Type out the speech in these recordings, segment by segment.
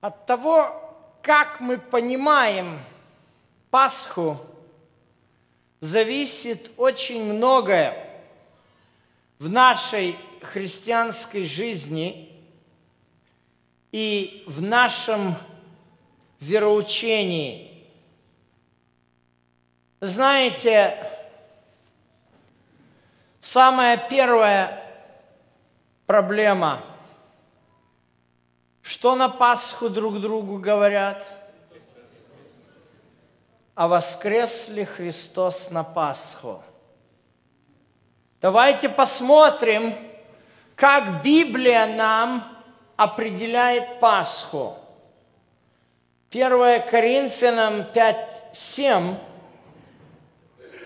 От того, как мы понимаем Пасху, зависит очень многое в нашей христианской жизни и в нашем вероучении. Знаете, самая первая проблема, что на Пасху друг другу говорят? А воскрес ли Христос на Пасху? Давайте посмотрим, как Библия нам определяет Пасху. 1 Коринфянам 5:7,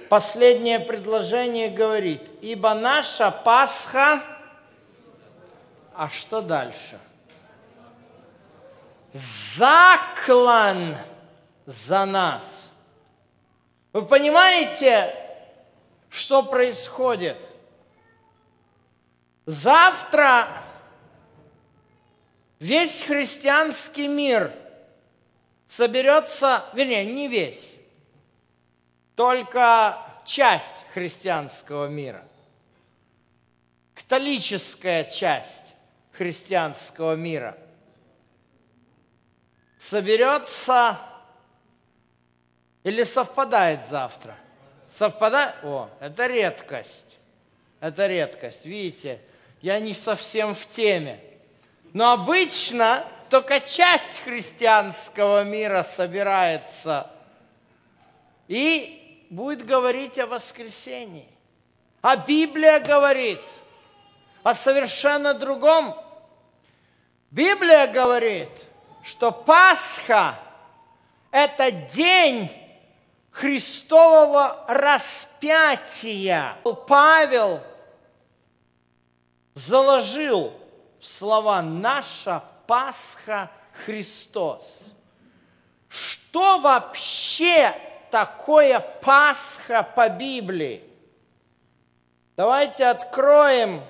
последнее предложение говорит: «Ибо наша Пасха...» А что дальше? «Заклан за нас». Вы понимаете, что происходит? Завтра весь христианский мир соберется, вернее, не весь, только часть христианского мира, католическая часть христианского мира соберется или совпадает завтра? Совпадает? О, это редкость. Это редкость. Видите, я не совсем в теме. Но обычно только часть христианского мира собирается и будет говорить о воскресении. А Библия говорит о совершенно другом. Библия говорит, что Пасха – это день Христового распятия. Павел заложил в слова «наша Пасха Христос». Что вообще такое Пасха по Библии? Давайте откроем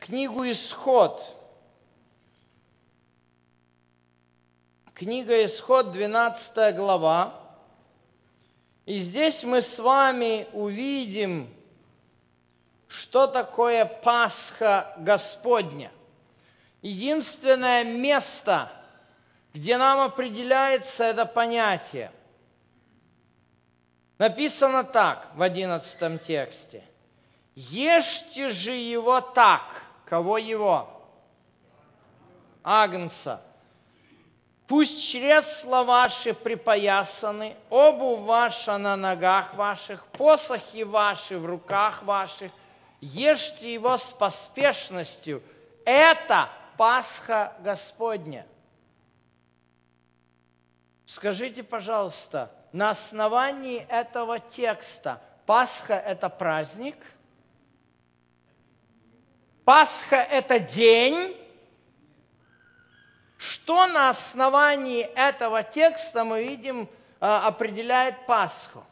Книгу Исход. Книга Исход, 12 глава. И здесь мы с вами увидим, что такое Пасха Господня. Единственное место, где нам определяется это понятие. Написано так в 11 тексте. «Ешьте же его так». Кого его? Агнца. «Пусть чресла ваши припоясаны, обувь ваша на ногах ваших, посохи ваши в руках ваших, ешьте его с поспешностью». Это Пасха Господня. Скажите, пожалуйста, на основании этого текста Пасха – это праздник? Пасха – это день? Что на основании этого текста мы видим, определяет Пасху?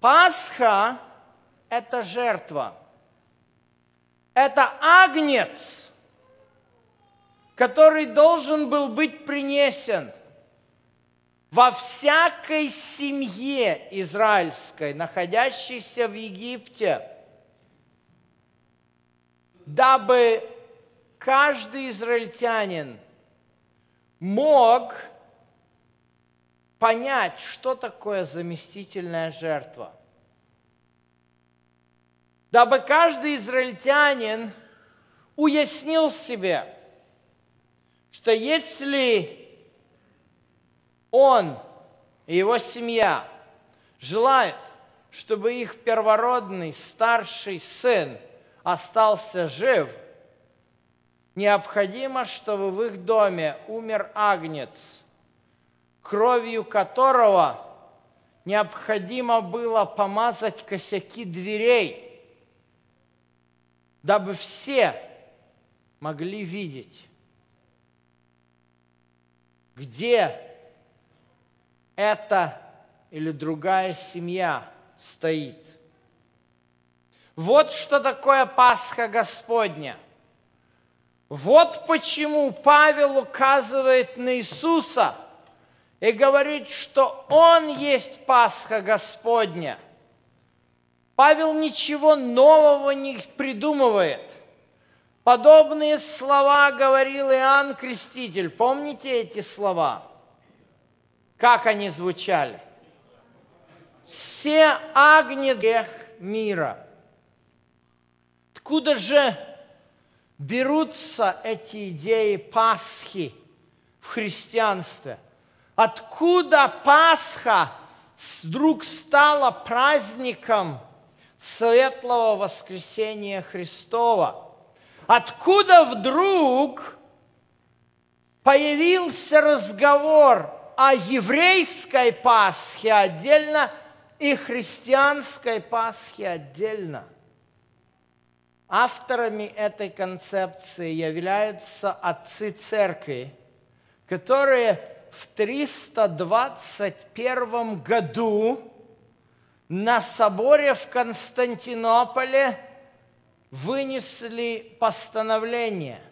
Пасха – это жертва. Это агнец, который должен был быть принесен во всякой семье израильской, находящейся в Египте, дабы каждый израильтянин мог понять, что такое заместительная жертва. Дабы каждый израильтянин уяснил себе, что если он и его семья желают, чтобы их первородный старший сын остался жив, необходимо, чтобы в их доме умер агнец, кровью которого необходимо было помазать косяки дверей, дабы все могли видеть, где эта или другая семья стоит. Вот что такое Пасха Господня. Вот почему Павел указывает на Иисуса и говорит, что Он есть Пасха Господня. Павел ничего нового не придумывает. Подобные слова говорил Иоанн Креститель. Помните эти слова? Как они звучали? «Се агнет грех мира». Откуда же берутся эти идеи Пасхи в христианстве? Откуда Пасха вдруг стала праздником Светлого Воскресения Христова? Откуда вдруг появился разговор о еврейской Пасхе отдельно и христианской Пасхе отдельно? Авторами этой концепции являются отцы церкви, которые в 321 году на соборе в Константинополе вынесли постановление.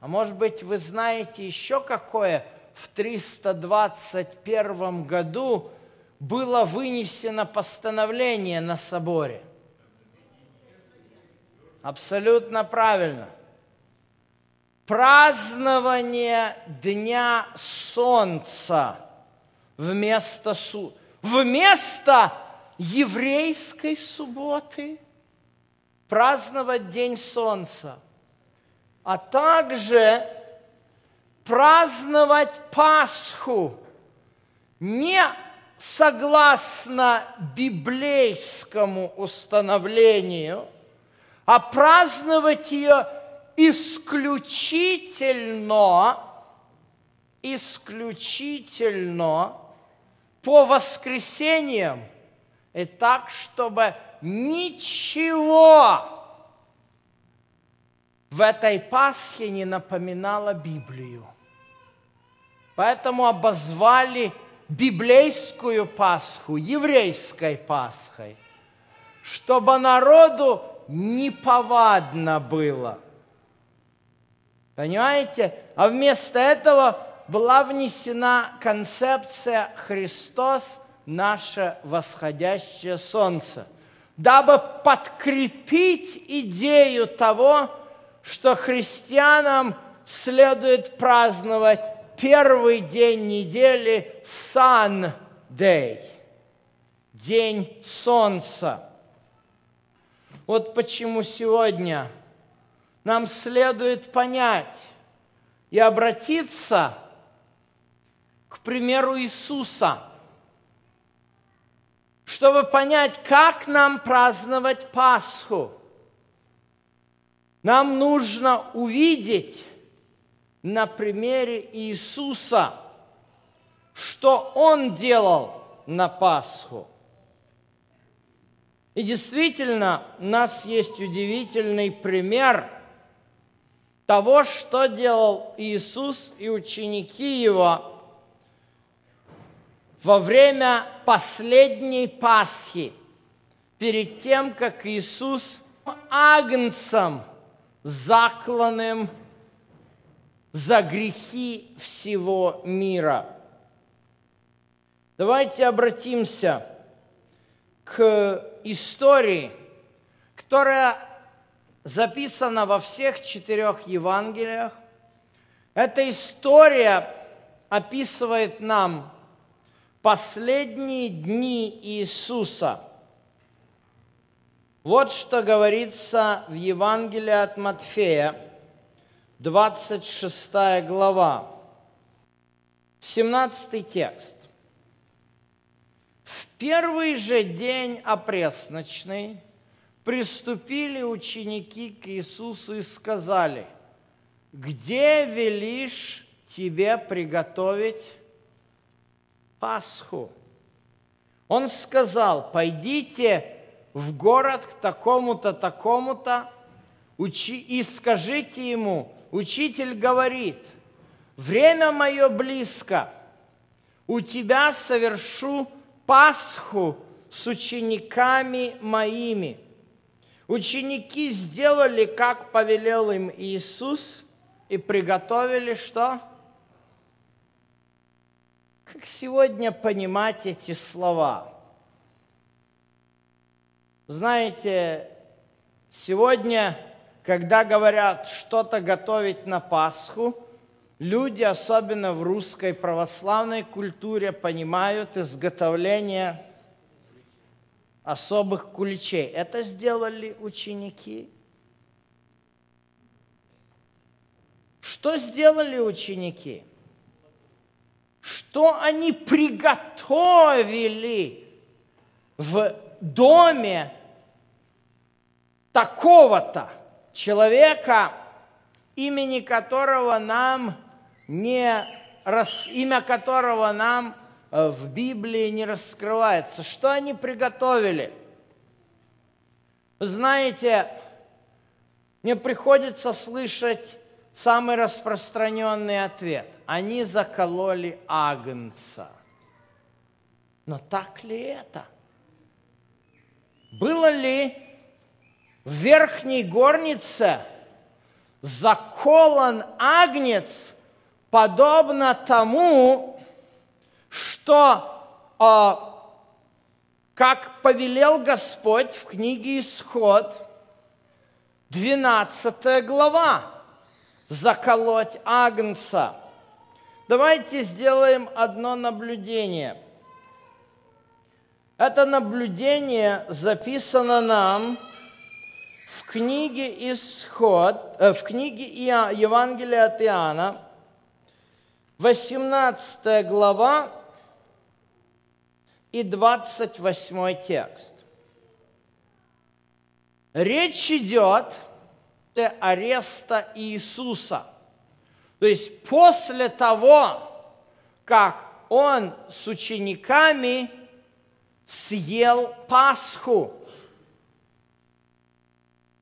А может быть, вы знаете еще какое? В 321 году было вынесено постановление на соборе. Абсолютно правильно. Празднование Дня Солнца вместо еврейской субботы праздновать День Солнца, а также праздновать Пасху не согласно библейскому установлению, а праздновать ее исключительно по воскресеньям, и так, чтобы ничего в этой Пасхе не напоминало Библию. Поэтому обозвали библейскую Пасху еврейской Пасхой, чтобы народу неповадно было. Понимаете? А вместо этого была внесена концепция «Христос – наше восходящее солнце», дабы подкрепить идею того, что христианам следует праздновать первый день недели Сан-дей, день солнца. Вот почему сегодня нам следует понять и обратиться к примеру Иисуса, чтобы понять, как нам праздновать Пасху. Нам нужно увидеть на примере Иисуса, что Он делал на Пасху. И действительно, у нас есть удивительный пример того, что делал Иисус и ученики Его во время последней Пасхи, перед тем, как Иисус агнцем, закланным за грехи всего мира. Давайте обратимся к истории, которая записана во всех четырех Евангелиях. Эта история описывает нам последние дни Иисуса. Вот что говорится в Евангелии от Матфея, 26 глава, 17 текст. В первый же день опресночный приступили ученики к Иисусу и сказали: «Где велишь тебе приготовить Пасху?» Он сказал: «Пойдите в город к такому-то, такому-то, и скажите ему: учитель говорит, время мое близко, у тебя совершу Пасху с учениками моими». Ученики сделали, как повелел им Иисус, и приготовили что? Как сегодня понимать эти слова? Знаете, сегодня, когда говорят что-то готовить на Пасху, люди, особенно в русской православной культуре, понимают изготовление особых куличей. Это сделали ученики. Что сделали ученики? Что они приготовили в доме такого-то человека, имени которого нам имя которого нам в Библии не раскрывается. Что они приготовили? Вы знаете, мне приходится слышать самый распространенный ответ. Они закололи агнца. Но так ли это? Было ли в верхней горнице заколон агнец, подобно тому, что, как повелел Господь в книге Исход, 12 глава, заколоть агнца. Давайте сделаем одно наблюдение. Это наблюдение записано нам в книге Исход, в книге Евангелия от Иоанна, 18 глава и 28 текст. Речь идет о ареста Иисуса. То есть после того, как Он с учениками съел Пасху.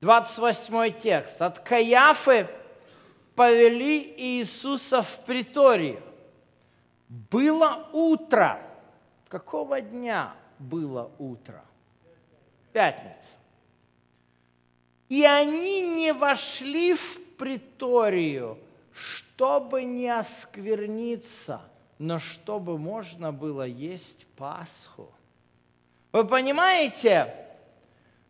28 текст. От Каиафы повели Иисуса в приторию. Было утро. Какого дня было утро? Пятница. И они не вошли в приторию, чтобы не оскверниться, но чтобы можно было есть Пасху. Вы понимаете,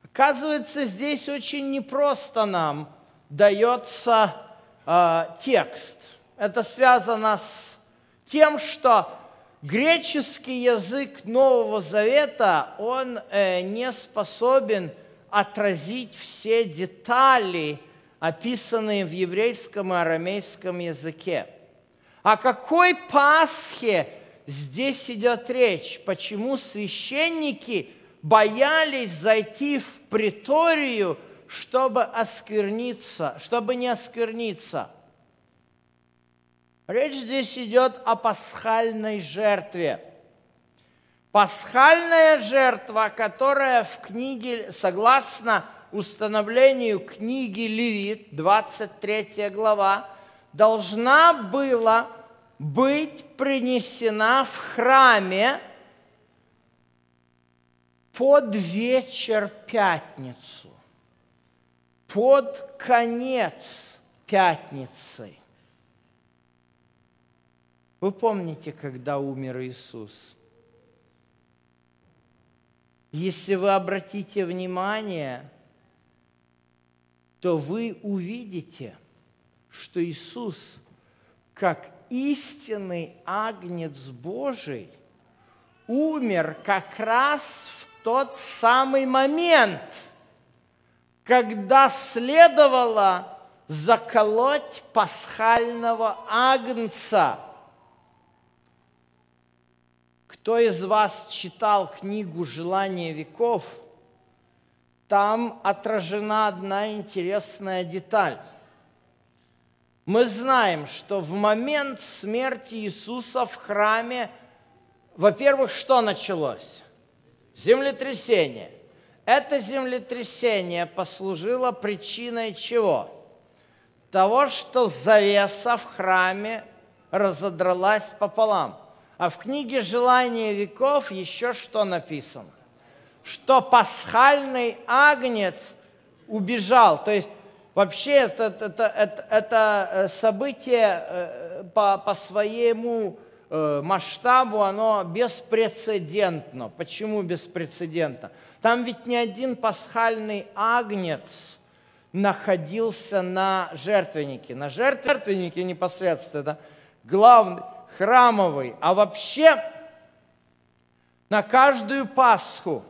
оказывается, здесь очень непросто нам дается текст. Это связано с тем, что греческий язык Нового Завета, он не способен отразить все детали, описанные в еврейском и арамейском языке. О какой Пасхе здесь идет речь? Почему священники боялись зайти в приторию, чтобы не оскверниться? Речь здесь идет о пасхальной жертве. Пасхальная жертва, которая в книге, согласно установлению книги Левит, 23 глава, должна была быть принесена в храме под вечер пятницу, под конец пятницы. Вы помните, когда умер Иисус? Если вы обратите внимание, то вы увидите, что Иисус, как истинный Агнец Божий, умер как раз в тот самый момент, когда следовало заколоть пасхального агнца. Кто из вас читал книгу «Желание веков»? Там отражена одна интересная деталь. Мы знаем, что в момент смерти Иисуса в храме, во-первых, что началось? Землетрясение. Это землетрясение послужило причиной чего? Того, что завеса в храме разодралась пополам. А в книге «Желание веков» еще что написано? Что пасхальный агнец убежал, то есть Вообще это событие по своему масштабу, оно беспрецедентно. Почему беспрецедентно? Там ведь ни один пасхальный агнец находился на жертвеннике. На жертвеннике непосредственно, да? Главный, храмовый. А вообще на каждую Пасху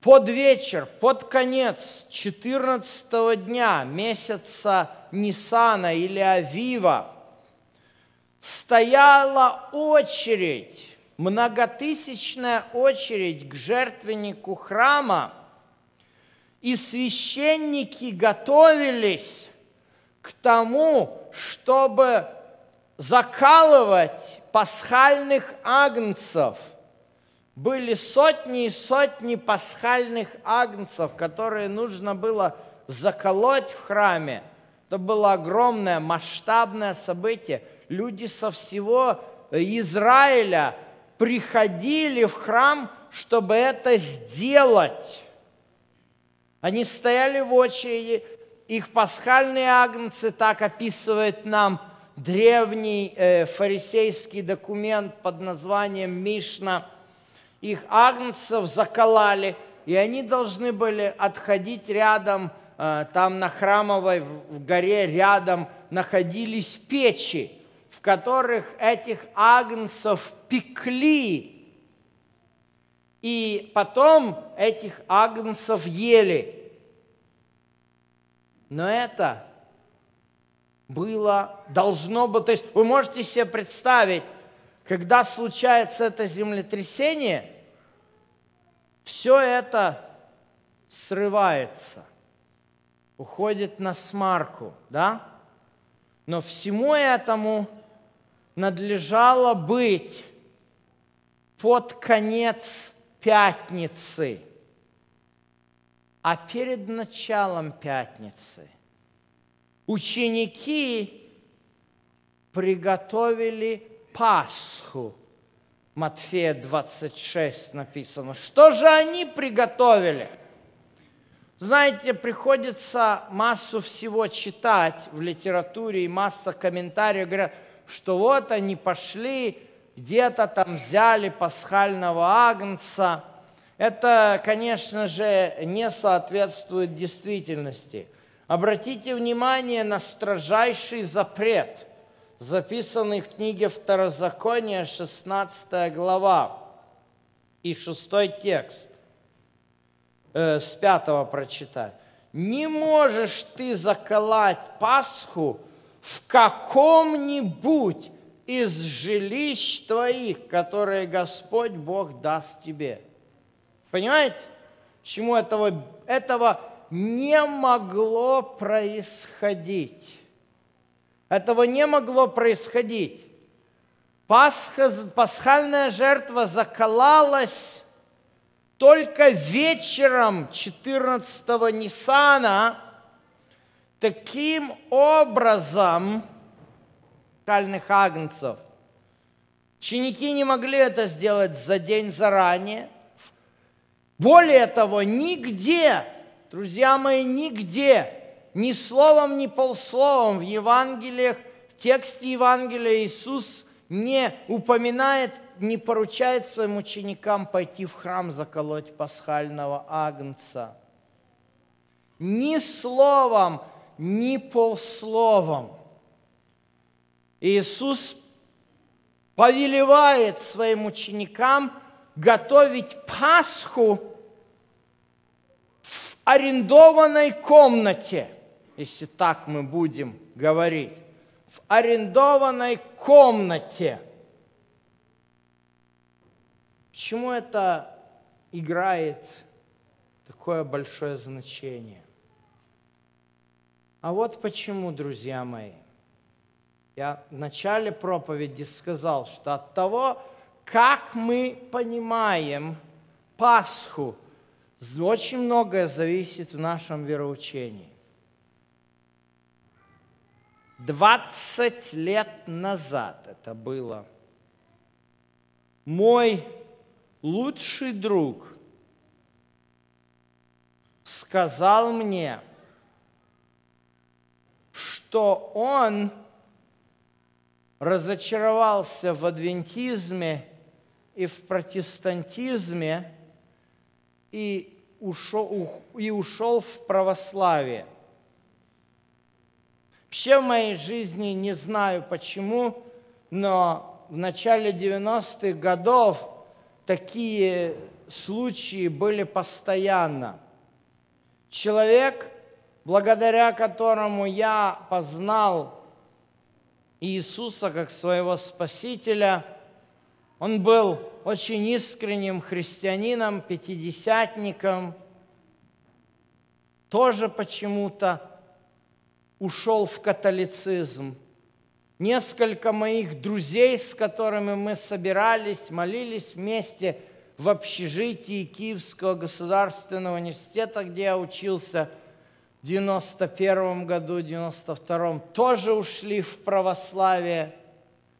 под вечер, под конец 14-го дня месяца Нисана или Авива стояла очередь, многотысячная очередь к жертвеннику храма, и священники готовились к тому, чтобы закалывать пасхальных агнцев. Были сотни и сотни пасхальных агнцев, которые нужно было заколоть в храме. Это было огромное масштабное событие. Люди со всего Израиля приходили в храм, чтобы это сделать. Они стояли в очереди, их пасхальные агнцы, так описывает нам древний фарисейский документ под названием «Мишна». Их агнцев заколали, и они должны были отходить рядом, там на храмовой в горе рядом находились печи, в которых этих агнцев пекли, и потом этих агнцев ели. Но это было, должно было, то есть вы можете себе представить, когда случается это землетрясение, все это срывается, уходит на смарку, да? Но всему этому надлежало быть под конец пятницы. А перед началом пятницы ученики приготовили Пасху. Матфея 26 написано. Что же они приготовили? Знаете, приходится массу всего читать в литературе, и масса комментариев говорят, что вот они пошли, где-то там взяли пасхального агнца. Это, конечно же, не соответствует действительности. Обратите внимание на строжайший запрет, записанный в книге Второзакония, 16 глава и 6 текст, с 5-го прочитай. «Не можешь ты заколоть Пасху в каком-нибудь из жилищ твоих, которые Господь Бог даст тебе». Понимаете, почему этого не могло происходить? Этого не могло происходить. Пасхальная жертва заколалась только вечером 14-го Нисана. Таким образом, пасхальных агнцев, ученики не могли это сделать за день заранее. Более того, нигде, друзья мои, нигде, ни словом, ни полсловом в Евангелиях, в тексте Евангелия Иисус не упоминает, не поручает своим ученикам пойти в храм заколоть пасхального агнца. Ни словом, ни полсловом. Иисус повелевает своим ученикам готовить Пасху в арендованной комнате. Если так мы будем говорить, в арендованной комнате. Почему это играет такое большое значение? А вот почему, друзья мои. Я в начале проповеди сказал, что от того, как мы понимаем Пасху, очень многое зависит в нашем вероучении. 20 лет назад это было. Мой лучший друг сказал мне, что он разочаровался в адвентизме и в протестантизме и ушел в православие. Вообще в моей жизни, не знаю почему, но в начале 90-х годов такие случаи были постоянно. Человек, благодаря которому я познал Иисуса как своего Спасителя, он был очень искренним христианином, пятидесятником, тоже почему-то ушел в католицизм. Несколько моих друзей, с которыми мы собирались, молились вместе в общежитии Киевского государственного университета, где я учился в 91 году, 92-м, тоже ушли в православие.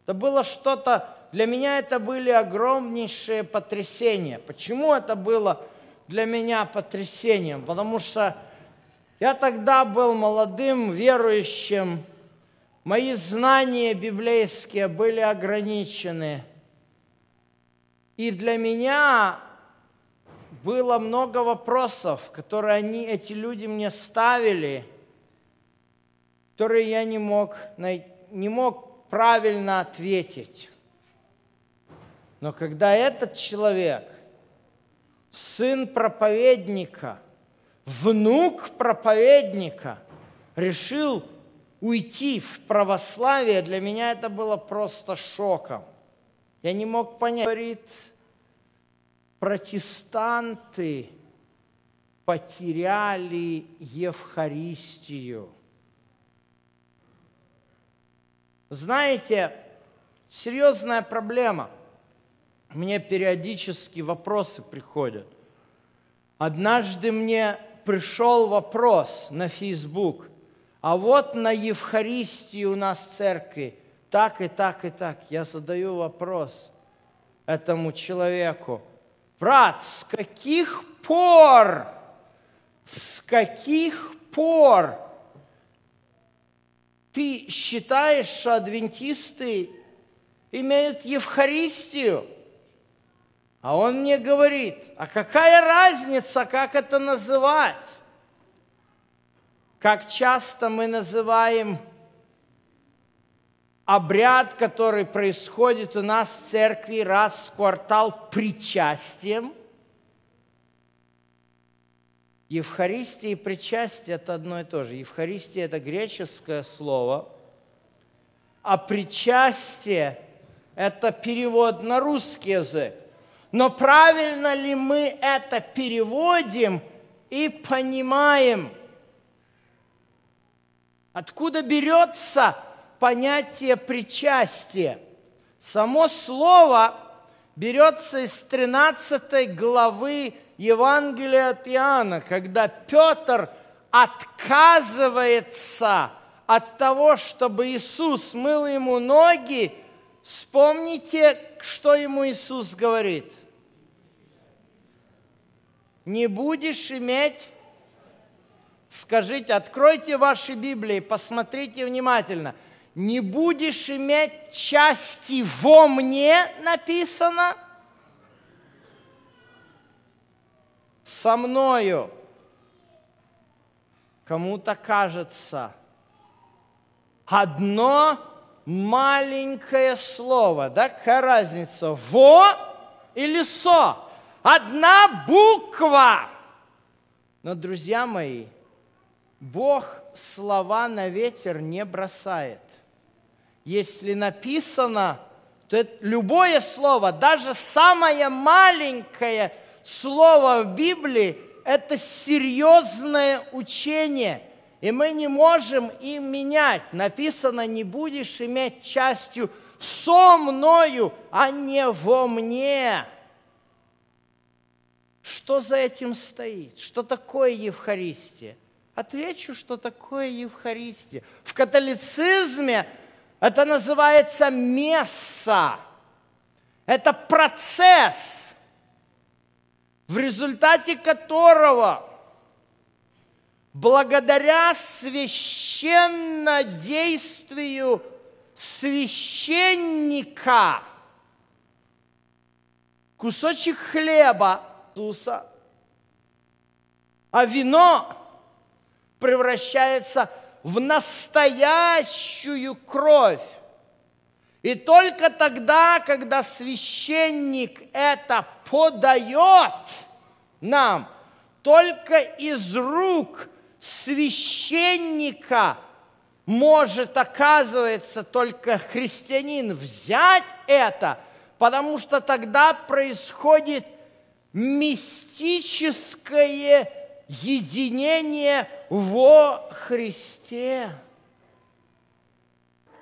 Это было что-то, для меня это были огромнейшие потрясения. Почему это было для меня потрясением? Потому что я тогда был молодым верующим, мои знания библейские были ограничены. И для меня было много вопросов, которые эти люди мне ставили, которые я не мог правильно ответить. Но когда этот человек, сын проповедника, внук проповедника, решил уйти в православие, для меня это было просто шоком. Я не мог понять. Говорит, протестанты потеряли Евхаристию. Знаете, серьезная проблема. Мне периодически вопросы приходят. Однажды мне пришел вопрос на Facebook. А вот на Евхаристии у нас в церкви так и так и так. Я задаю вопрос этому человеку. Брат, с каких пор ты считаешь, что адвентисты имеют Евхаристию? А он мне говорит, а какая разница, как это называть? Как часто мы называем обряд, который происходит у нас в церкви раз в квартал, причастием. Евхаристия и причастие – это одно и то же. Евхаристия – это греческое слово, а причастие – это перевод на русский язык. Но правильно ли мы это переводим и понимаем? Откуда берется понятие причастия? Само слово берется из 13 главы Евангелия от Иоанна, когда Петр отказывается от того, чтобы Иисус мыл ему ноги. Вспомните, что ему Иисус говорит. Не будешь иметь... Скажите, откройте ваши Библии, посмотрите внимательно. Не будешь иметь части во мне, написано, со мною. Кому-то кажется, одно маленькое слово, да, какая разница, во или со, одна буква. Но, друзья мои, Бог слова на ветер не бросает. Если написано, то это любое слово, даже самое маленькое слово в Библии, это серьезное учение, и мы не можем им менять. Написано, не будешь иметь частью со мною, а не во мне. Что за этим стоит? Что такое Евхаристия? Отвечу, что такое Евхаристия. В католицизме это называется месса. Это процесс, в результате которого благодаря священнодействию священника, кусочек хлеба Иисуса, а вино превращается в настоящую кровь. И только тогда, когда священник это подает нам, только из рук священника может, оказывается, только христианин взять это, потому что тогда происходит мистическое единение во Христе.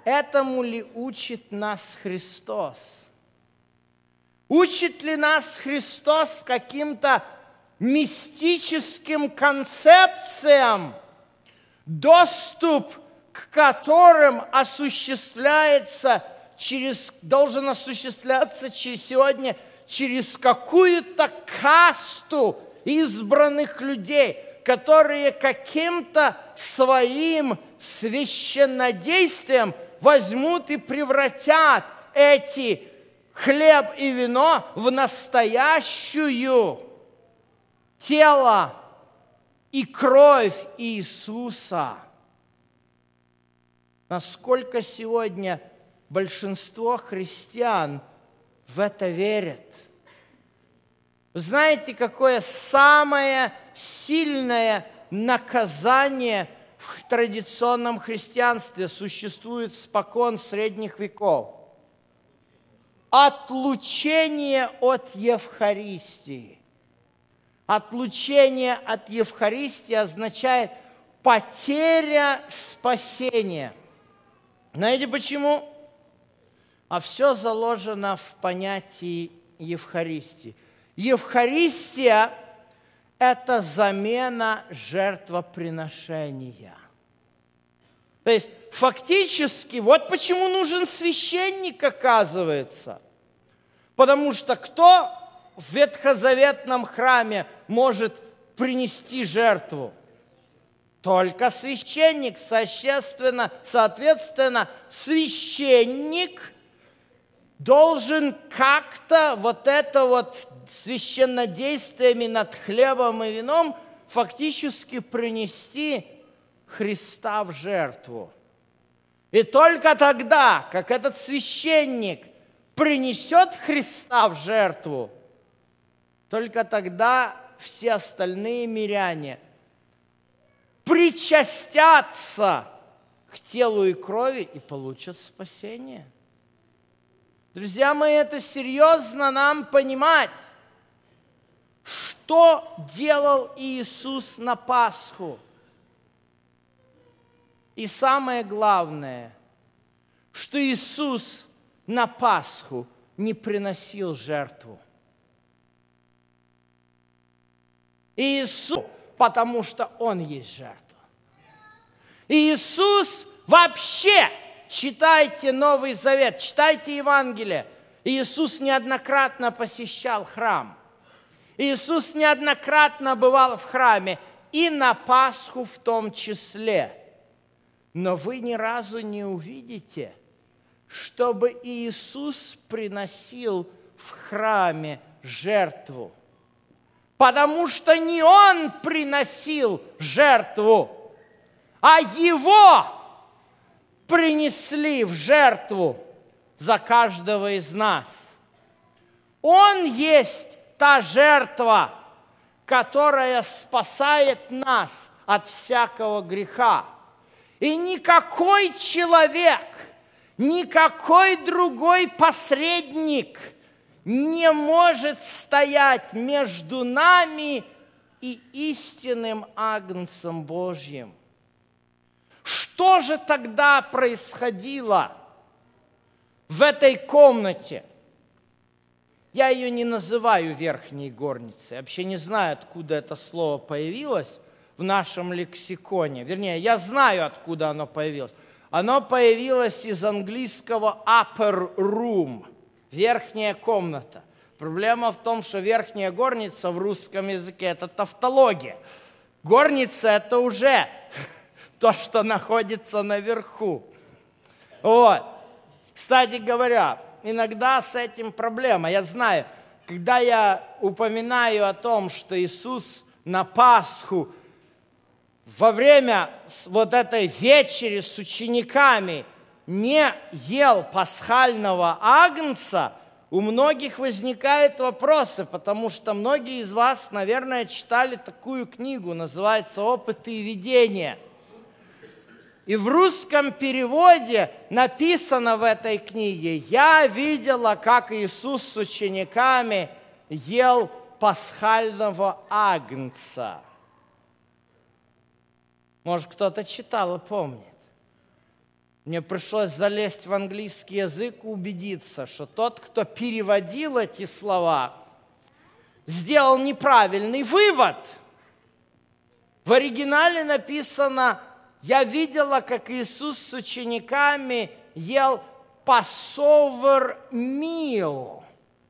Этому ли учит нас Христос? Учит ли нас Христос каким-то мистическим концепциям, доступ к которым должен осуществляться сегодня через какую-то касту избранных людей, которые каким-то своим священнодействием возьмут и превратят эти хлеб и вино в настоящую тело и кровь Иисуса. Насколько сегодня большинство христиан в это верит? Знаете, какое самое сильное наказание в традиционном христианстве существует спокон средних веков? Отлучение от Евхаристии. Отлучение от Евхаристии означает потеря спасения. Знаете почему? А все заложено в понятии Евхаристии. Евхаристия – это замена жертвоприношения. То есть фактически вот почему нужен священник, оказывается. Потому что кто в ветхозаветном храме может принести жертву? Только священник. Соответственно, священник должен как-то вот это священнодействиями над хлебом и вином фактически принести Христа в жертву. И только тогда, как этот священник принесет Христа в жертву, только тогда все остальные миряне причастятся к телу и крови и получат спасение. Друзья мои, это серьезно нам понимать. Что делал Иисус на Пасху? И самое главное, что Иисус на Пасху не приносил жертву. Иисус, потому что Он есть жертва. Иисус вообще, читайте Новый Завет, читайте Евангелие, Иисус неоднократно посещал храм. Иисус неоднократно бывал в храме, и на Пасху в том числе. Но вы ни разу не увидите, чтобы Иисус приносил в храме жертву, потому что не Он приносил жертву, а Его принесли в жертву за каждого из нас. Он есть та жертва, которая спасает нас от всякого греха. И никакой человек, никакой другой посредник не может стоять между нами и истинным Агнцем Божьим. Что же тогда происходило в этой комнате? Я ее не называю верхней горницей. Вообще не знаю, откуда это слово появилось в нашем лексиконе. Вернее, я знаю, откуда оно появилось. Оно появилось из английского upper room, верхняя комната. Проблема в том, что верхняя горница в русском языке – это тавтология. Горница – это уже то, что находится наверху. Вот. Кстати говоря, иногда с этим проблема. Я знаю, когда я упоминаю о том, что Иисус на Пасху во время вот этой вечери с учениками не ел пасхального агнца, у многих возникают вопросы, потому что многие из вас, наверное, читали такую книгу, называется «Опыты и видения». И в русском переводе написано в этой книге: «Я видела, как Иисус с учениками ел пасхального агнца». Может, кто-то читал и помнит. Мне пришлось залезть в английский язык и убедиться, что тот, кто переводил эти слова, сделал неправильный вывод. В оригинале написано: «Я видела, как Иисус с учениками ел Passover meal».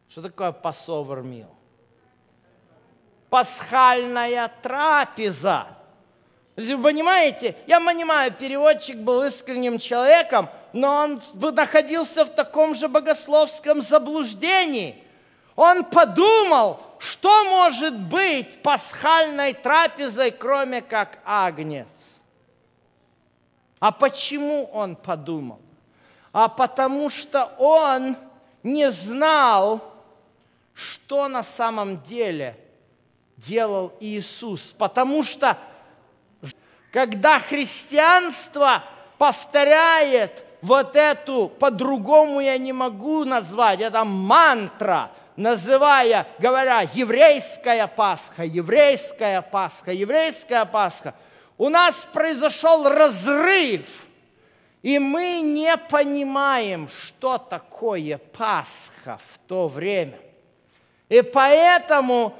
Что такое Passover meal? Пасхальная трапеза. Вы понимаете? Я понимаю, переводчик был искренним человеком, но он находился в таком же богословском заблуждении. Он подумал, что может быть пасхальной трапезой, кроме как агнец. А почему он подумал? А потому что он не знал, что на самом деле делал Иисус. Потому что, когда христианство повторяет вот эту, по-другому я не могу назвать, это мантра, называя, говоря, еврейская Пасха, еврейская Пасха, еврейская Пасха, у нас произошел разрыв, и мы не понимаем, что такое Пасха в то время. И поэтому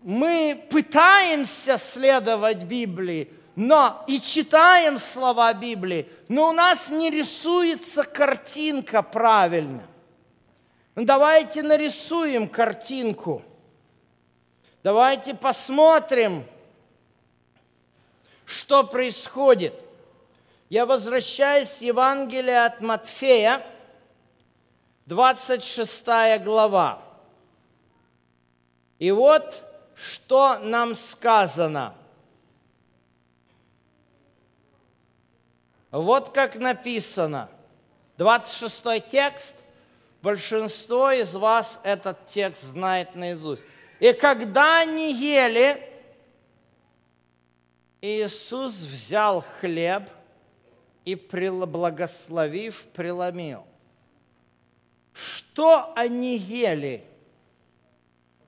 мы пытаемся следовать Библии, но и читаем слова Библии, но у нас не рисуется картинка правильно. Давайте нарисуем картинку. Давайте посмотрим, что происходит. Я возвращаюсь в Евангелие от Матфея, 26 глава. И вот что нам сказано. Вот как написано. 26 текст. Большинство из вас этот текст знает наизусть. «И когда они ели, Иисус взял хлеб и, благословив, преломил». Что они ели?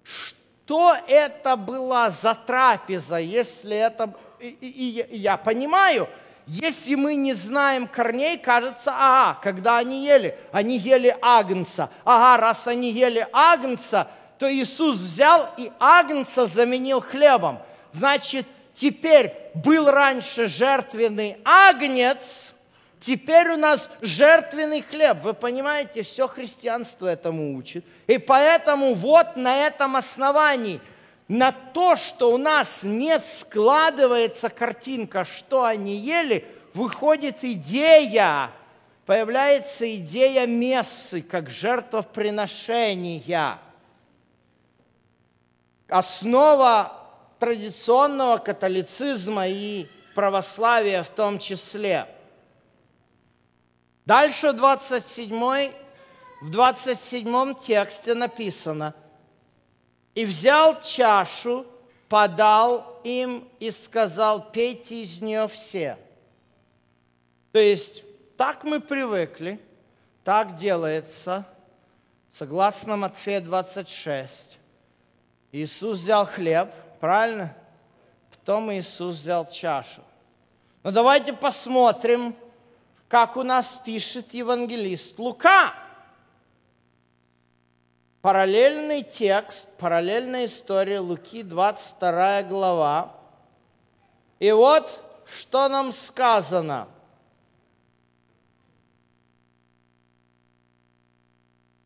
Что это была за трапеза, если это... Я понимаю, если мы не знаем корней, кажется, ага, когда они ели агнца. Ага, раз они ели агнца, то Иисус взял и агнца заменил хлебом. Значит, теперь был раньше жертвенный агнец, теперь у нас жертвенный хлеб. Вы понимаете, все христианство этому учит. И поэтому вот на этом основании, на то, что у нас не складывается картинка, что они ели, выходит идея, появляется идея мессы, как жертвоприношения. Основа традиционного католицизма и православия в том числе. Дальше в 27 тексте написано: «И взял чашу, подал им и сказал: пейте из нее все». То есть так мы привыкли, так делается, согласно Матфея 26. Иисус взял хлеб, правильно? Потом Иисус взял чашу. Но давайте посмотрим, как у нас пишет евангелист Лука. Параллельный текст, параллельная история Луки, 22 глава. И вот что нам сказано.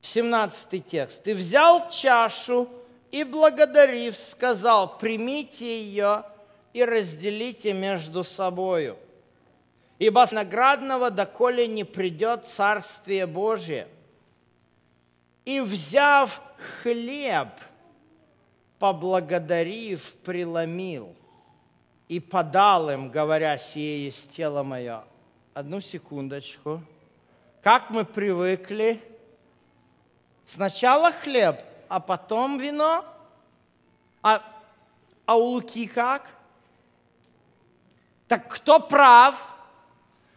Семнадцатый текст. «И взял чашу и, благодарив, сказал: примите ее и разделите между собою. Ибо наградного, доколе не придет Царствие Божие. И, взяв хлеб, поблагодарив, преломил и подал им, говоря: «Сие есть тело мое». Одну секундочку. Как мы привыкли. Сначала хлеб, а потом вино. А у Луки как? Так кто прав?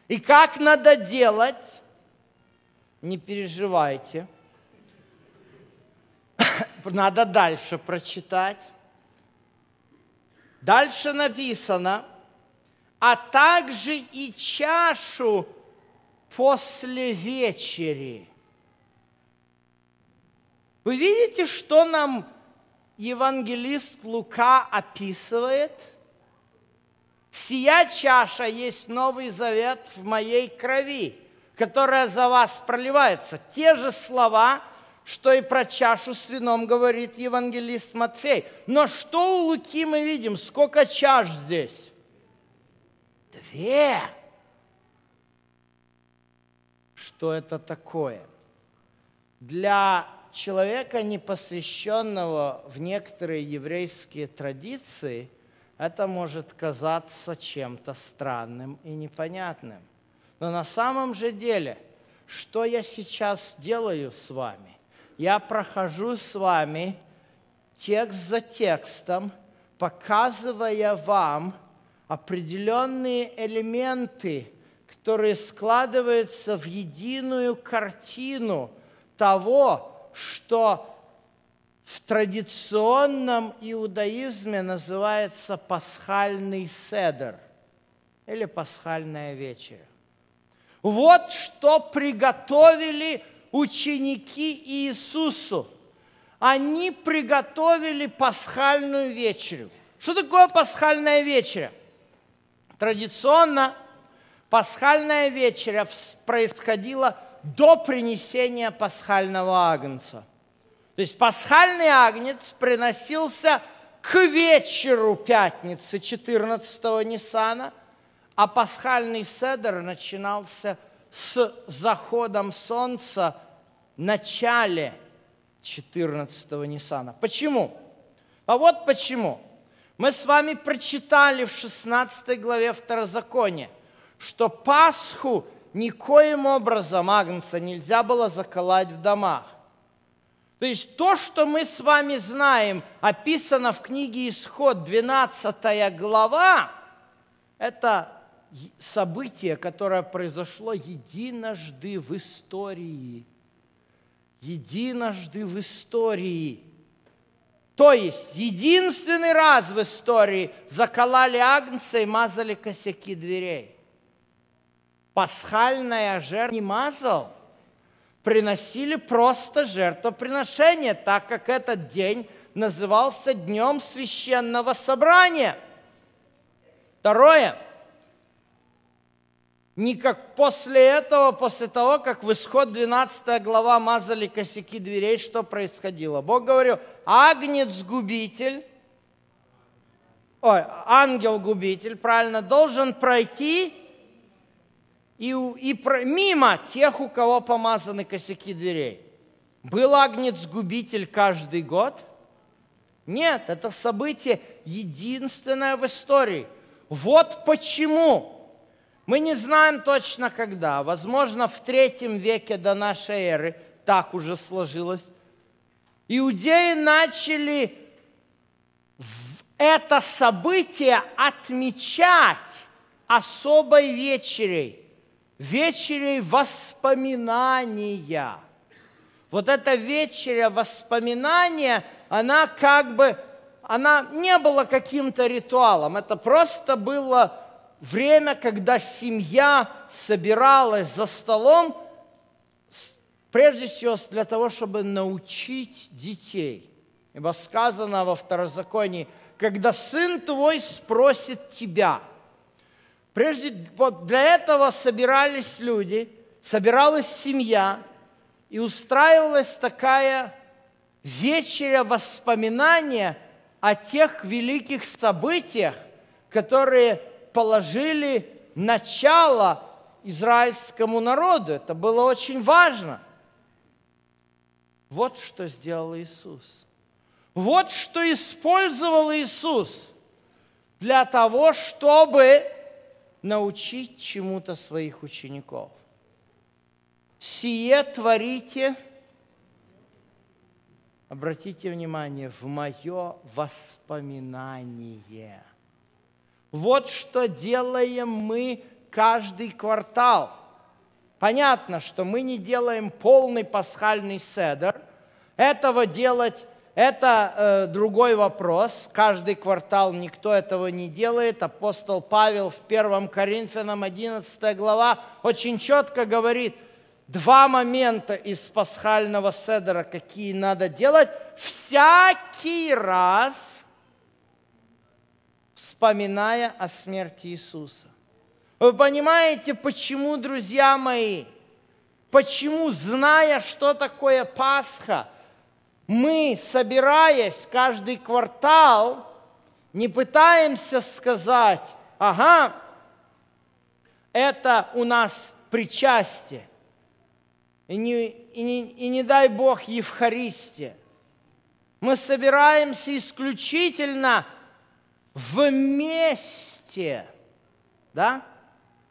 И как надо делать? Не переживайте. Надо дальше прочитать. Дальше написано: «А также и чашу после вечери». Вы видите, что нам евангелист Лука описывает? «Сия чаша есть Новый Завет в моей крови, которая за вас проливается». Те же слова, что и про чашу с вином говорит евангелист Матфей. Но что у Луки мы видим? Сколько чаш здесь? 2. Что это такое? Для человека, непосвященного в некоторые еврейские традиции, это может казаться чем-то странным и непонятным. Но на самом же деле, что я сейчас делаю с вами? Я прохожу с вами текст за текстом, показывая вам определенные элементы, которые складываются в единую картину того, что в традиционном иудаизме называется пасхальный седер или пасхальная вечеря. Вот что приготовили ученики Иисусу. Они приготовили пасхальную вечерю. Что такое пасхальная вечеря? Традиционно пасхальная вечеря происходила до принесения пасхального агнца. То есть пасхальный агнец приносился к вечеру пятницы 14-го Ниссана, а пасхальный седер начинался с заходом солнца в начале 14-го Ниссана. Почему? А вот почему. Мы с вами прочитали в 16 главе Второзакония, что Пасху никоим образом агнца нельзя было заколоть в домах. То есть то, что мы с вами знаем, описано в книге Исход, 12 глава, это событие, которое произошло единожды в истории. Единожды в истории. То есть единственный раз в истории заколали агнца и мазали косяки дверей. Пасхальная жертва не мазал. Приносили просто жертвоприношение, так как этот день назывался Днем Священного Собрания. Второе. После того, как в Исход 12 глава мазали косяки дверей, что происходило? Бог говорил: ангел-губитель, правильно, должен пройти и мимо тех, у кого помазаны косяки дверей. Был агнец-губитель каждый год? Нет, это событие единственное в истории. Вот почему. Мы не знаем точно когда. Возможно, в 3 веке до нашей эры, так уже сложилось, иудеи начали это событие отмечать особой вечерей. Вечерей воспоминания. Вот эта вечеря воспоминания, она не была каким-то ритуалом. Это просто было время, когда семья собиралась за столом, прежде всего для того, чтобы научить детей. Ибо сказано во Второзаконии: «Когда сын твой спросит тебя». Вот для этого собирались люди, собиралась семья, и устраивалась такая вечеря воспоминания о тех великих событиях, которые положили начало израильскому народу. Это было очень важно. Вот что сделал Иисус. Вот что использовал Иисус для того, чтобы научить чему-то своих учеников. «Сие творите, обратите внимание, в мое воспоминание». Вот что делаем мы каждый квартал. Понятно, что мы не делаем полный пасхальный седер. Этого делать, это другой вопрос. Каждый квартал никто этого не делает. Апостол Павел в 1 Коринфянам 11 глава очень четко говорит, два момента из пасхального седера, какие надо делать. Всякий раз, вспоминая о смерти Иисуса. Вы понимаете, почему, друзья мои, почему, зная, что такое Пасха, мы, собираясь каждый квартал, не пытаемся сказать, ага, это у нас причастие, и не дай Бог Евхаристия. Мы собираемся исключительно вместе, да?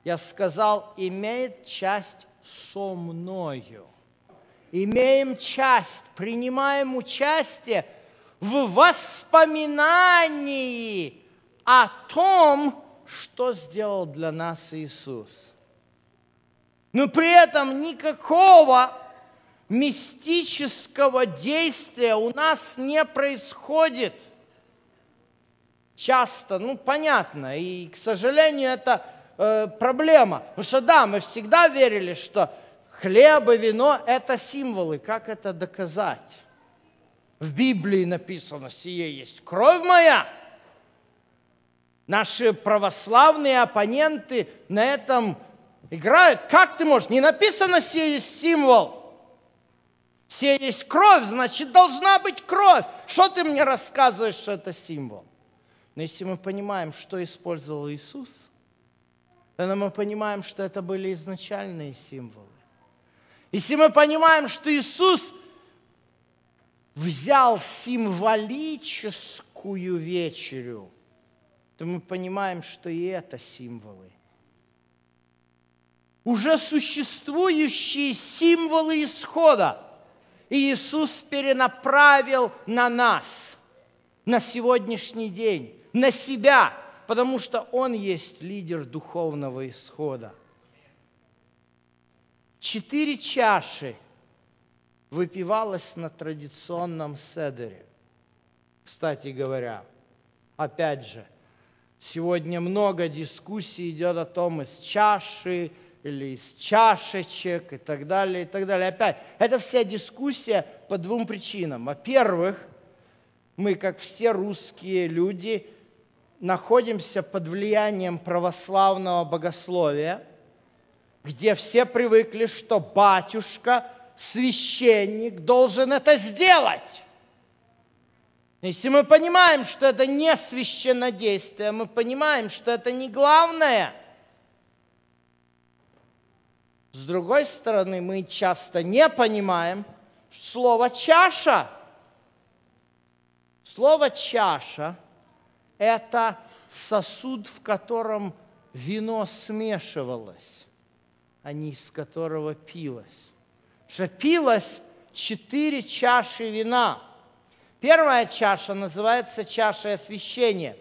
Я сказал, имеет часть со мною. Имеем часть, принимаем участие в воспоминании о том, что сделал для нас Иисус. Но при этом никакого мистического действия у нас не происходит. Часто, понятно, и, к сожалению, это проблема. Потому что, да, мы всегда верили, что хлеб и вино – это символы. Как это доказать? В Библии написано, сие есть кровь моя. Наши православные оппоненты на этом играют. Как ты можешь? Не написано, сие есть символ. Сие есть кровь, значит, должна быть кровь. Что ты мне рассказываешь, что это символ? Но если мы понимаем, что использовал Иисус, тогда мы понимаем, что это были изначальные символы. Если мы понимаем, что Иисус взял символическую вечерю, то мы понимаем, что и это символы. Уже существующие символы исхода Иисус перенаправил на нас, на сегодняшний день, на себя, потому что Он есть лидер духовного исхода. 4 чаши выпивалось на традиционном седере. Кстати говоря, опять же, сегодня много дискуссий идет о том, из чаши или из чашечек и так далее, и так далее. Опять, это вся дискуссия по двум причинам. Во-первых, мы, как все русские люди, находимся под влиянием православного богословия, где все привыкли, что батюшка, священник, должен это сделать. Если мы понимаем, что это не священнодействие, мы понимаем, что это не главное. С другой стороны, мы часто не понимаем слово «чаша». Слово «чаша» – это сосуд, в котором вино смешивалось, а не из которого пилось. Потому что пилось 4 чаши вина. Первая чаша называется чашей освящения.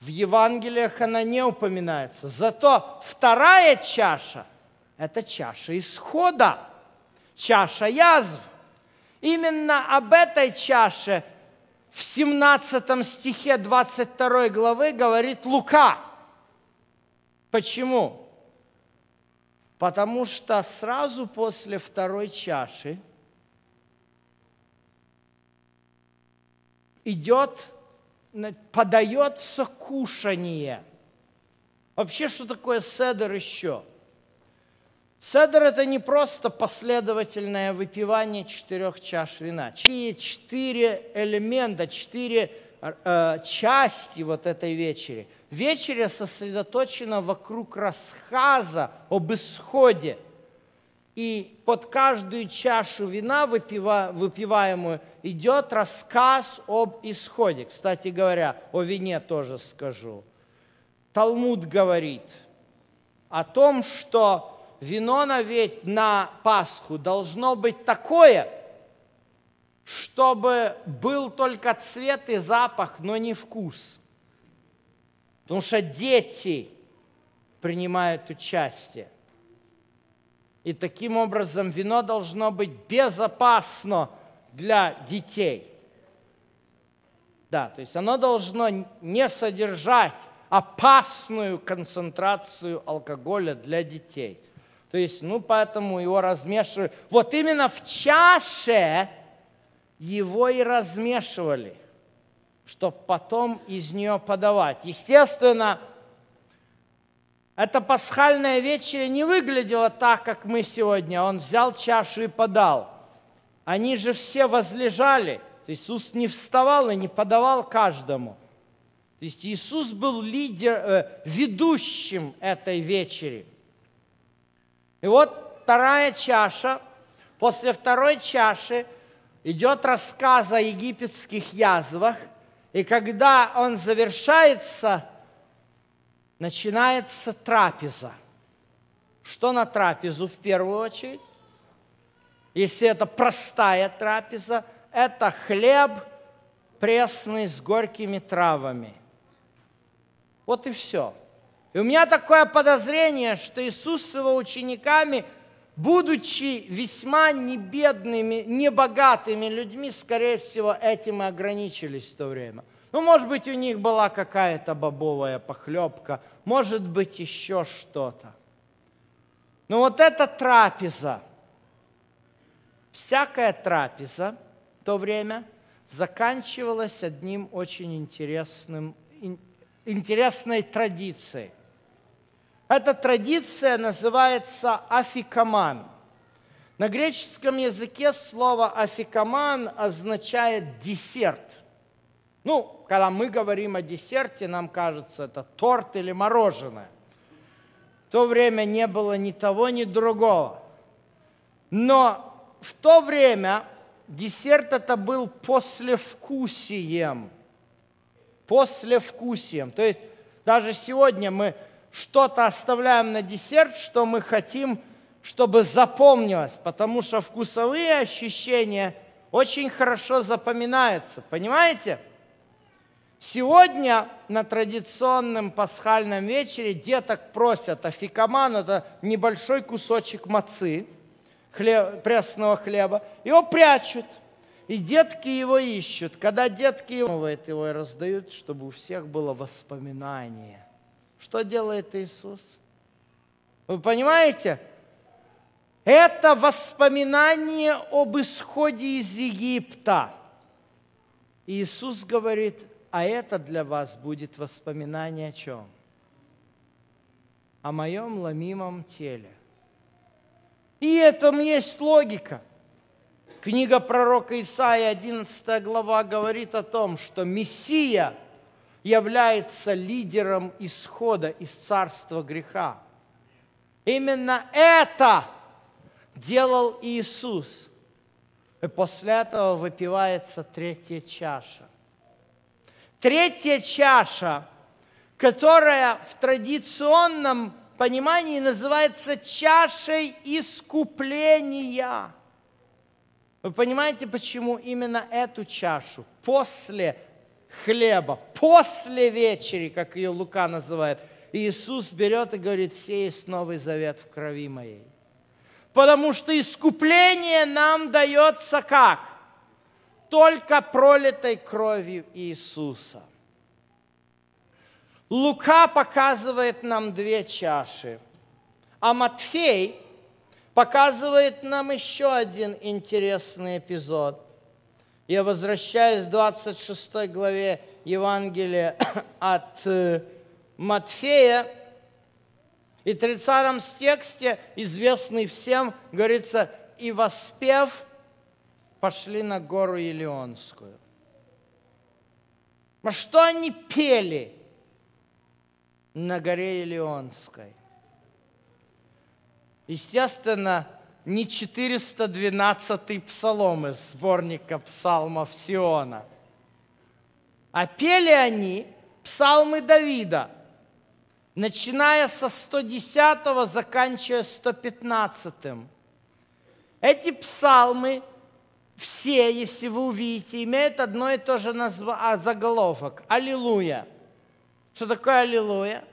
В Евангелиях она не упоминается. Зато вторая чаша – это чаша исхода, чаша язв. Именно об этой чаше в 17 стихе 22 главы говорит Лука. Почему? Потому что сразу после второй чаши идет, подается кушание. Вообще, что такое седер еще? Седер – это не просто последовательное выпивание 4 чаш вина. 4 элемента, 4 части вот этой вечери. Вечеря сосредоточена вокруг рассказа об исходе. И под каждую чашу вина, выпиваемую, идет рассказ об исходе. Кстати говоря, о вине тоже скажу. Талмуд говорит о том, что вино на Пасху должно быть такое, чтобы был только цвет и запах, но не вкус. Потому что дети принимают участие. И таким образом вино должно быть безопасно для детей. Да, то есть оно должно не содержать опасную концентрацию алкоголя для детей. То есть, поэтому его размешивали. Вот именно в чаше его и размешивали, чтобы потом из нее подавать. Естественно, эта пасхальная вечеря не выглядела так, как мы сегодня. Он взял чашу и подал. Они же все возлежали. То есть Иисус не вставал и не подавал каждому. То есть Иисус был ведущим этой вечери. И вот вторая чаша. После второй чаши идет рассказ о египетских язвах. И когда он завершается, начинается трапеза. Что на трапезу в первую очередь? Если это простая трапеза, это хлеб пресный с горькими травами. Вот и все. И у меня такое подозрение, что Иисус с его учениками, будучи весьма небедными, небогатыми людьми, скорее всего, этим и ограничились в то время. Может быть, у них была какая-то бобовая похлебка, может быть, еще что-то. Но вот эта трапеза, всякая трапеза в то время заканчивалась одним очень интересной традицией. Эта традиция называется афикаман. На греческом языке слово афикаман означает десерт. Когда мы говорим о десерте, нам кажется, это торт или мороженое. В то время не было ни того, ни другого. Но в то время десерт это был послевкусием. Послевкусием. То есть даже сегодня мы что-то оставляем на десерт, что мы хотим, чтобы запомнилось, потому что вкусовые ощущения очень хорошо запоминаются. Понимаете? Сегодня на традиционном пасхальном вечере деток просят афикаман, это небольшой кусочек мацы, пресного хлеба, его прячут, и детки его ищут. Когда детки его раздают, чтобы у всех было воспоминание. Что делает Иисус? Вы понимаете? Это воспоминание об исходе из Египта. И Иисус говорит: а это для вас будет воспоминание о чем? О моем ломимом теле. И этом есть логика. Книга пророка Исаии, 11 глава, говорит о том, что Мессия является лидером исхода из царства греха. Именно это делал Иисус. И после этого выпивается третья чаша. Третья чаша, которая в традиционном понимании называется чашей искупления. Вы понимаете, почему именно эту чашу после хлеба, после вечери, как ее Лука называет, Иисус берет и говорит: «Сей есть новый завет в крови моей». Потому что искупление нам дается как? Только пролитой кровью Иисуса. Лука показывает нам две чаши, а Матфей показывает нам еще один интересный эпизод. Я возвращаюсь к 26 главе Евангелия от Матфея, и в 30 тексте, известный всем, говорится: «И воспев, пошли на гору Елеонскую». А что они пели? на горе Елеонской. Естественно, не 412-й псалом из сборника псалмов Сиона, а пели они псалмы Давида, начиная со 110-го, заканчивая 115-м. Эти псалмы все, если вы увидите, имеют одно и то же заголовок – «Аллилуйя». Что такое «Аллилуйя»?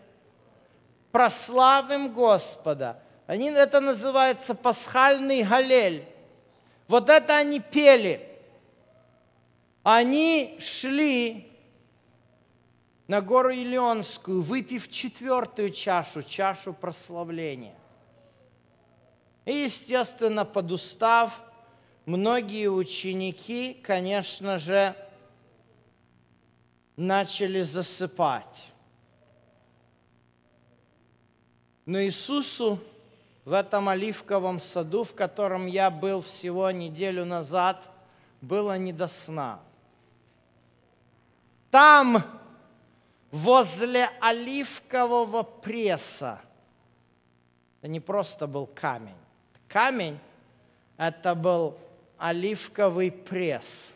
«Прославим Господа». Это называется пасхальный галель. Вот это они пели. Они шли на гору Елеонскую, выпив четвертую чашу, чашу прославления. И, естественно, подустав, многие ученики, конечно же, начали засыпать. Но Иисусу в этом оливковом саду, в котором я был всего неделю назад, было не до сна. Там, возле оливкового пресса, это не просто был камень. Камень – это был оливковый пресс.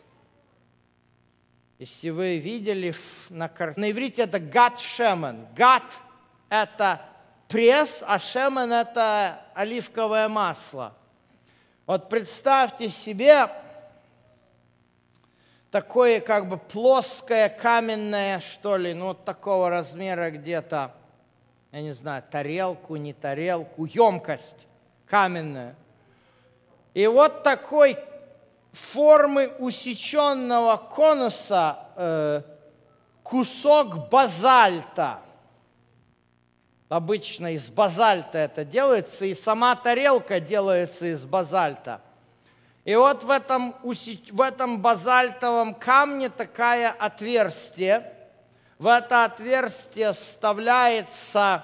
Если вы видели на карте, на иврите это гад шемен. Гад – это пресс, а шемен – это оливковое масло. Вот представьте себе такое как бы плоское, каменное, что ли, ну вот такого размера где-то, я не знаю, тарелку, не тарелку, емкость каменная. И вот такой формы усеченного конуса кусок базальта. Обычно из базальта это делается, и сама тарелка делается из базальта. И вот в этом базальтовом камне такое отверстие. В это отверстие вставляется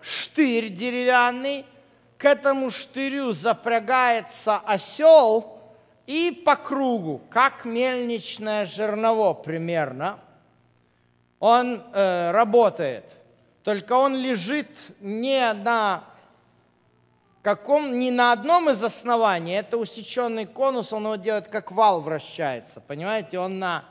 штырь деревянный. К этому штырю запрягается осел и по кругу, как мельничное жерново примерно, он работает. Только он лежит не на одном из оснований. Это усеченный конус, он его делает, как вал вращается. Понимаете, он на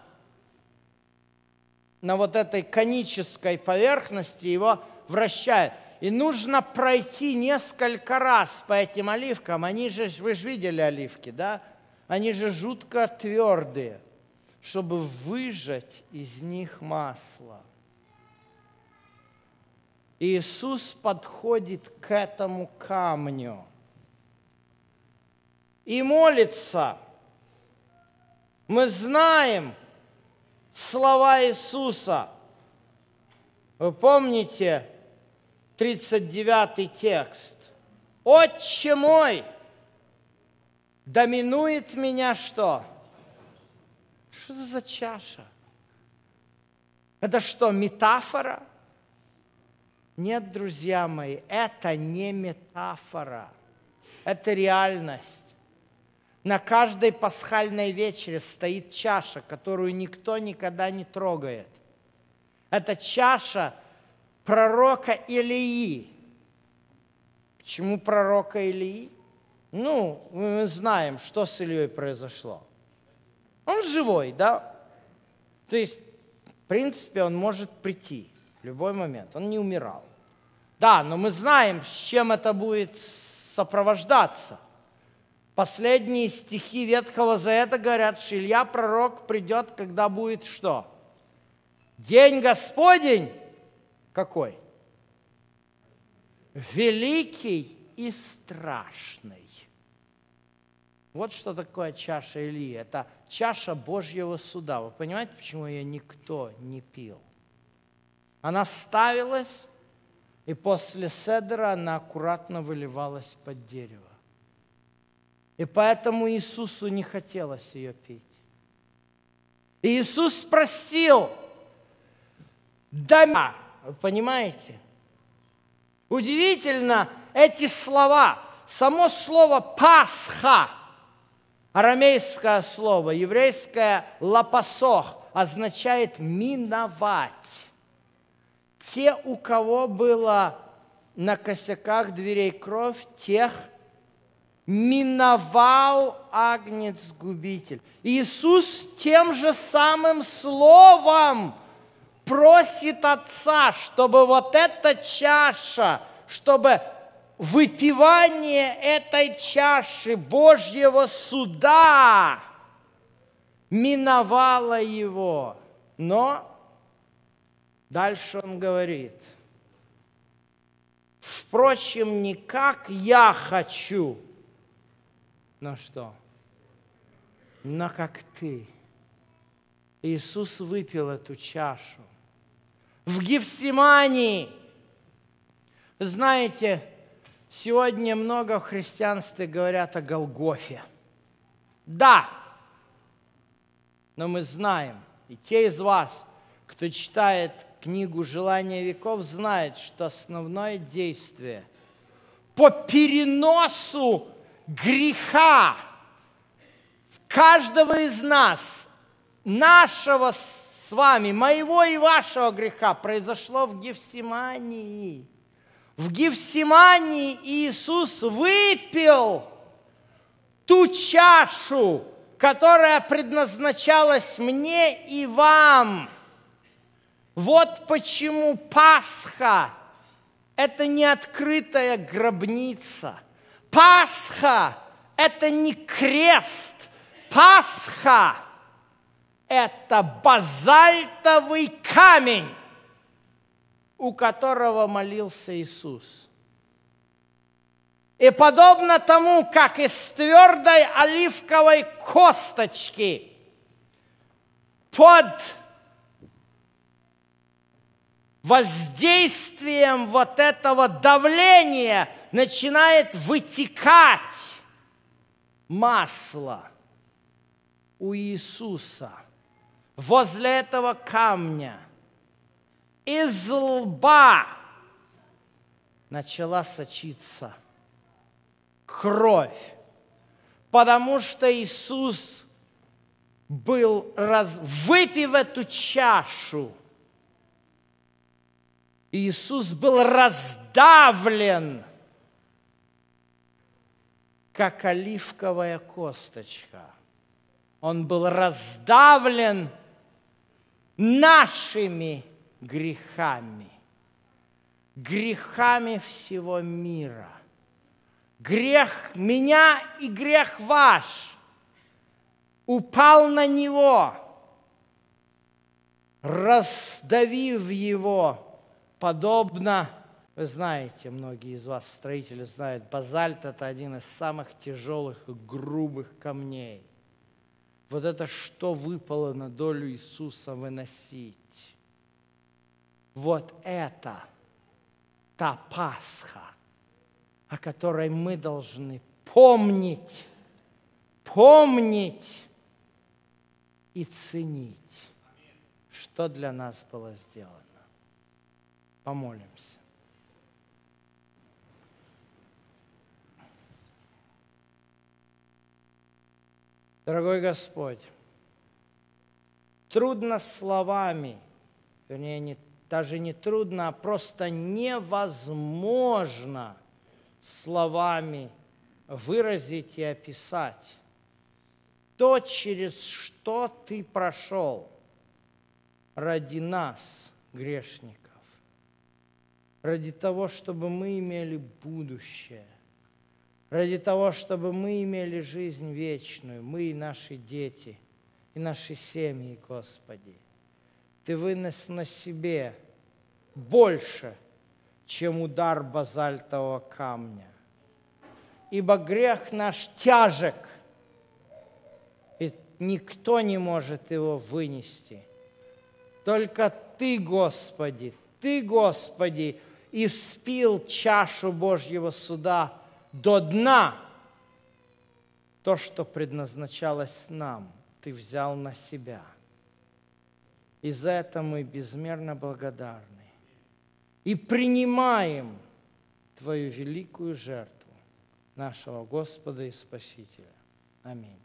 вот этой конической поверхности его вращает. И нужно пройти несколько раз по этим оливкам. Вы же видели оливки, да? Они же жутко твердые, чтобы выжать из них масло. Иисус подходит к этому камню и молится. Мы знаем слова Иисуса. Вы помните 39-й текст? «Отче мой, да минует меня что?» Что это за чаша? Это что, метафора? Нет, друзья мои, это не метафора, это реальность. На каждой пасхальной вечере стоит чаша, которую никто никогда не трогает. Это чаша пророка Илии. Почему пророка Илии? Мы знаем, что с Ильей произошло. Он живой, да? То есть, в принципе, он может прийти. В любой момент. Он не умирал. Да, но мы знаем, с чем это будет сопровождаться. Последние стихи Ветхого Завета говорят, что Илья, пророк, придет, когда будет что? День Господень какой? Великий и страшный. Вот что такое чаша Илии. Это чаша Божьего суда. Вы понимаете, почему ее никто не пил? Она ставилась, и после седера она аккуратно выливалась под дерево. И поэтому Иисусу не хотелось ее пить. И Иисус спросил, да, вы понимаете? Удивительно эти слова. Само слово «пасха», арамейское слово, еврейское «лапасох», означает «миновать». Те, у кого было на косяках дверей кровь, тех миновал агнец-губитель. Иисус тем же самым словом просит Отца, чтобы вот эта чаша, чтобы выпивание этой чаши Божьего суда миновало его. Но дальше он говорит: впрочем, не как я хочу, но что? Но как ты. Иисус выпил эту чашу в Гефсимании. Знаете, сегодня много в христианстве говорят о Голгофе. Да, но мы знаем, и те из вас, кто читает книгу «Желание веков», знают, что основное действие по переносу греха каждого из нас, нашего с вами, моего и вашего греха, произошло в Гефсимании. В Гефсимании Иисус выпил ту чашу, которая предназначалась мне и вам. Вот почему Пасха – это не открытая гробница. Пасха – это не крест. Пасха – это базальтовый камень, у которого молился Иисус. И подобно тому, как из твердой оливковой косточки под воздействием вот этого давления начинает вытекать масло, у Иисуса возле этого камня из лба начала сочиться кровь, потому что Иисус был, выпив эту чашу, Иисус был раздавлен, как оливковая косточка. Он был раздавлен нашими грехами, грехами всего мира. Грех меня и грех ваш упал на него, раздавив его, подобно, вы знаете, многие из вас, строители, знают, базальт – это один из самых тяжелых и грубых камней. Вот это что выпало на долю Иисуса выносить. Вот это та Пасха, о которой мы должны помнить, помнить и ценить, что для нас было сделано. Помолимся. Дорогой Господь, трудно словами, вернее, даже не трудно, а просто невозможно словами выразить и описать то, через что Ты прошел ради нас, грешников, ради того, чтобы мы имели будущее, ради того, чтобы мы имели жизнь вечную, мы и наши дети, и наши семьи, Господи. Ты вынес на себе больше, чем удар базальтового камня. Ибо грех наш тяжек, и никто не может его вынести. Только Ты, Господи, испил чашу Божьего суда до дна. То, что предназначалось нам, Ты взял на себя. И за это мы безмерно благодарны. И принимаем Твою великую жертву нашего Господа и Спасителя. Аминь.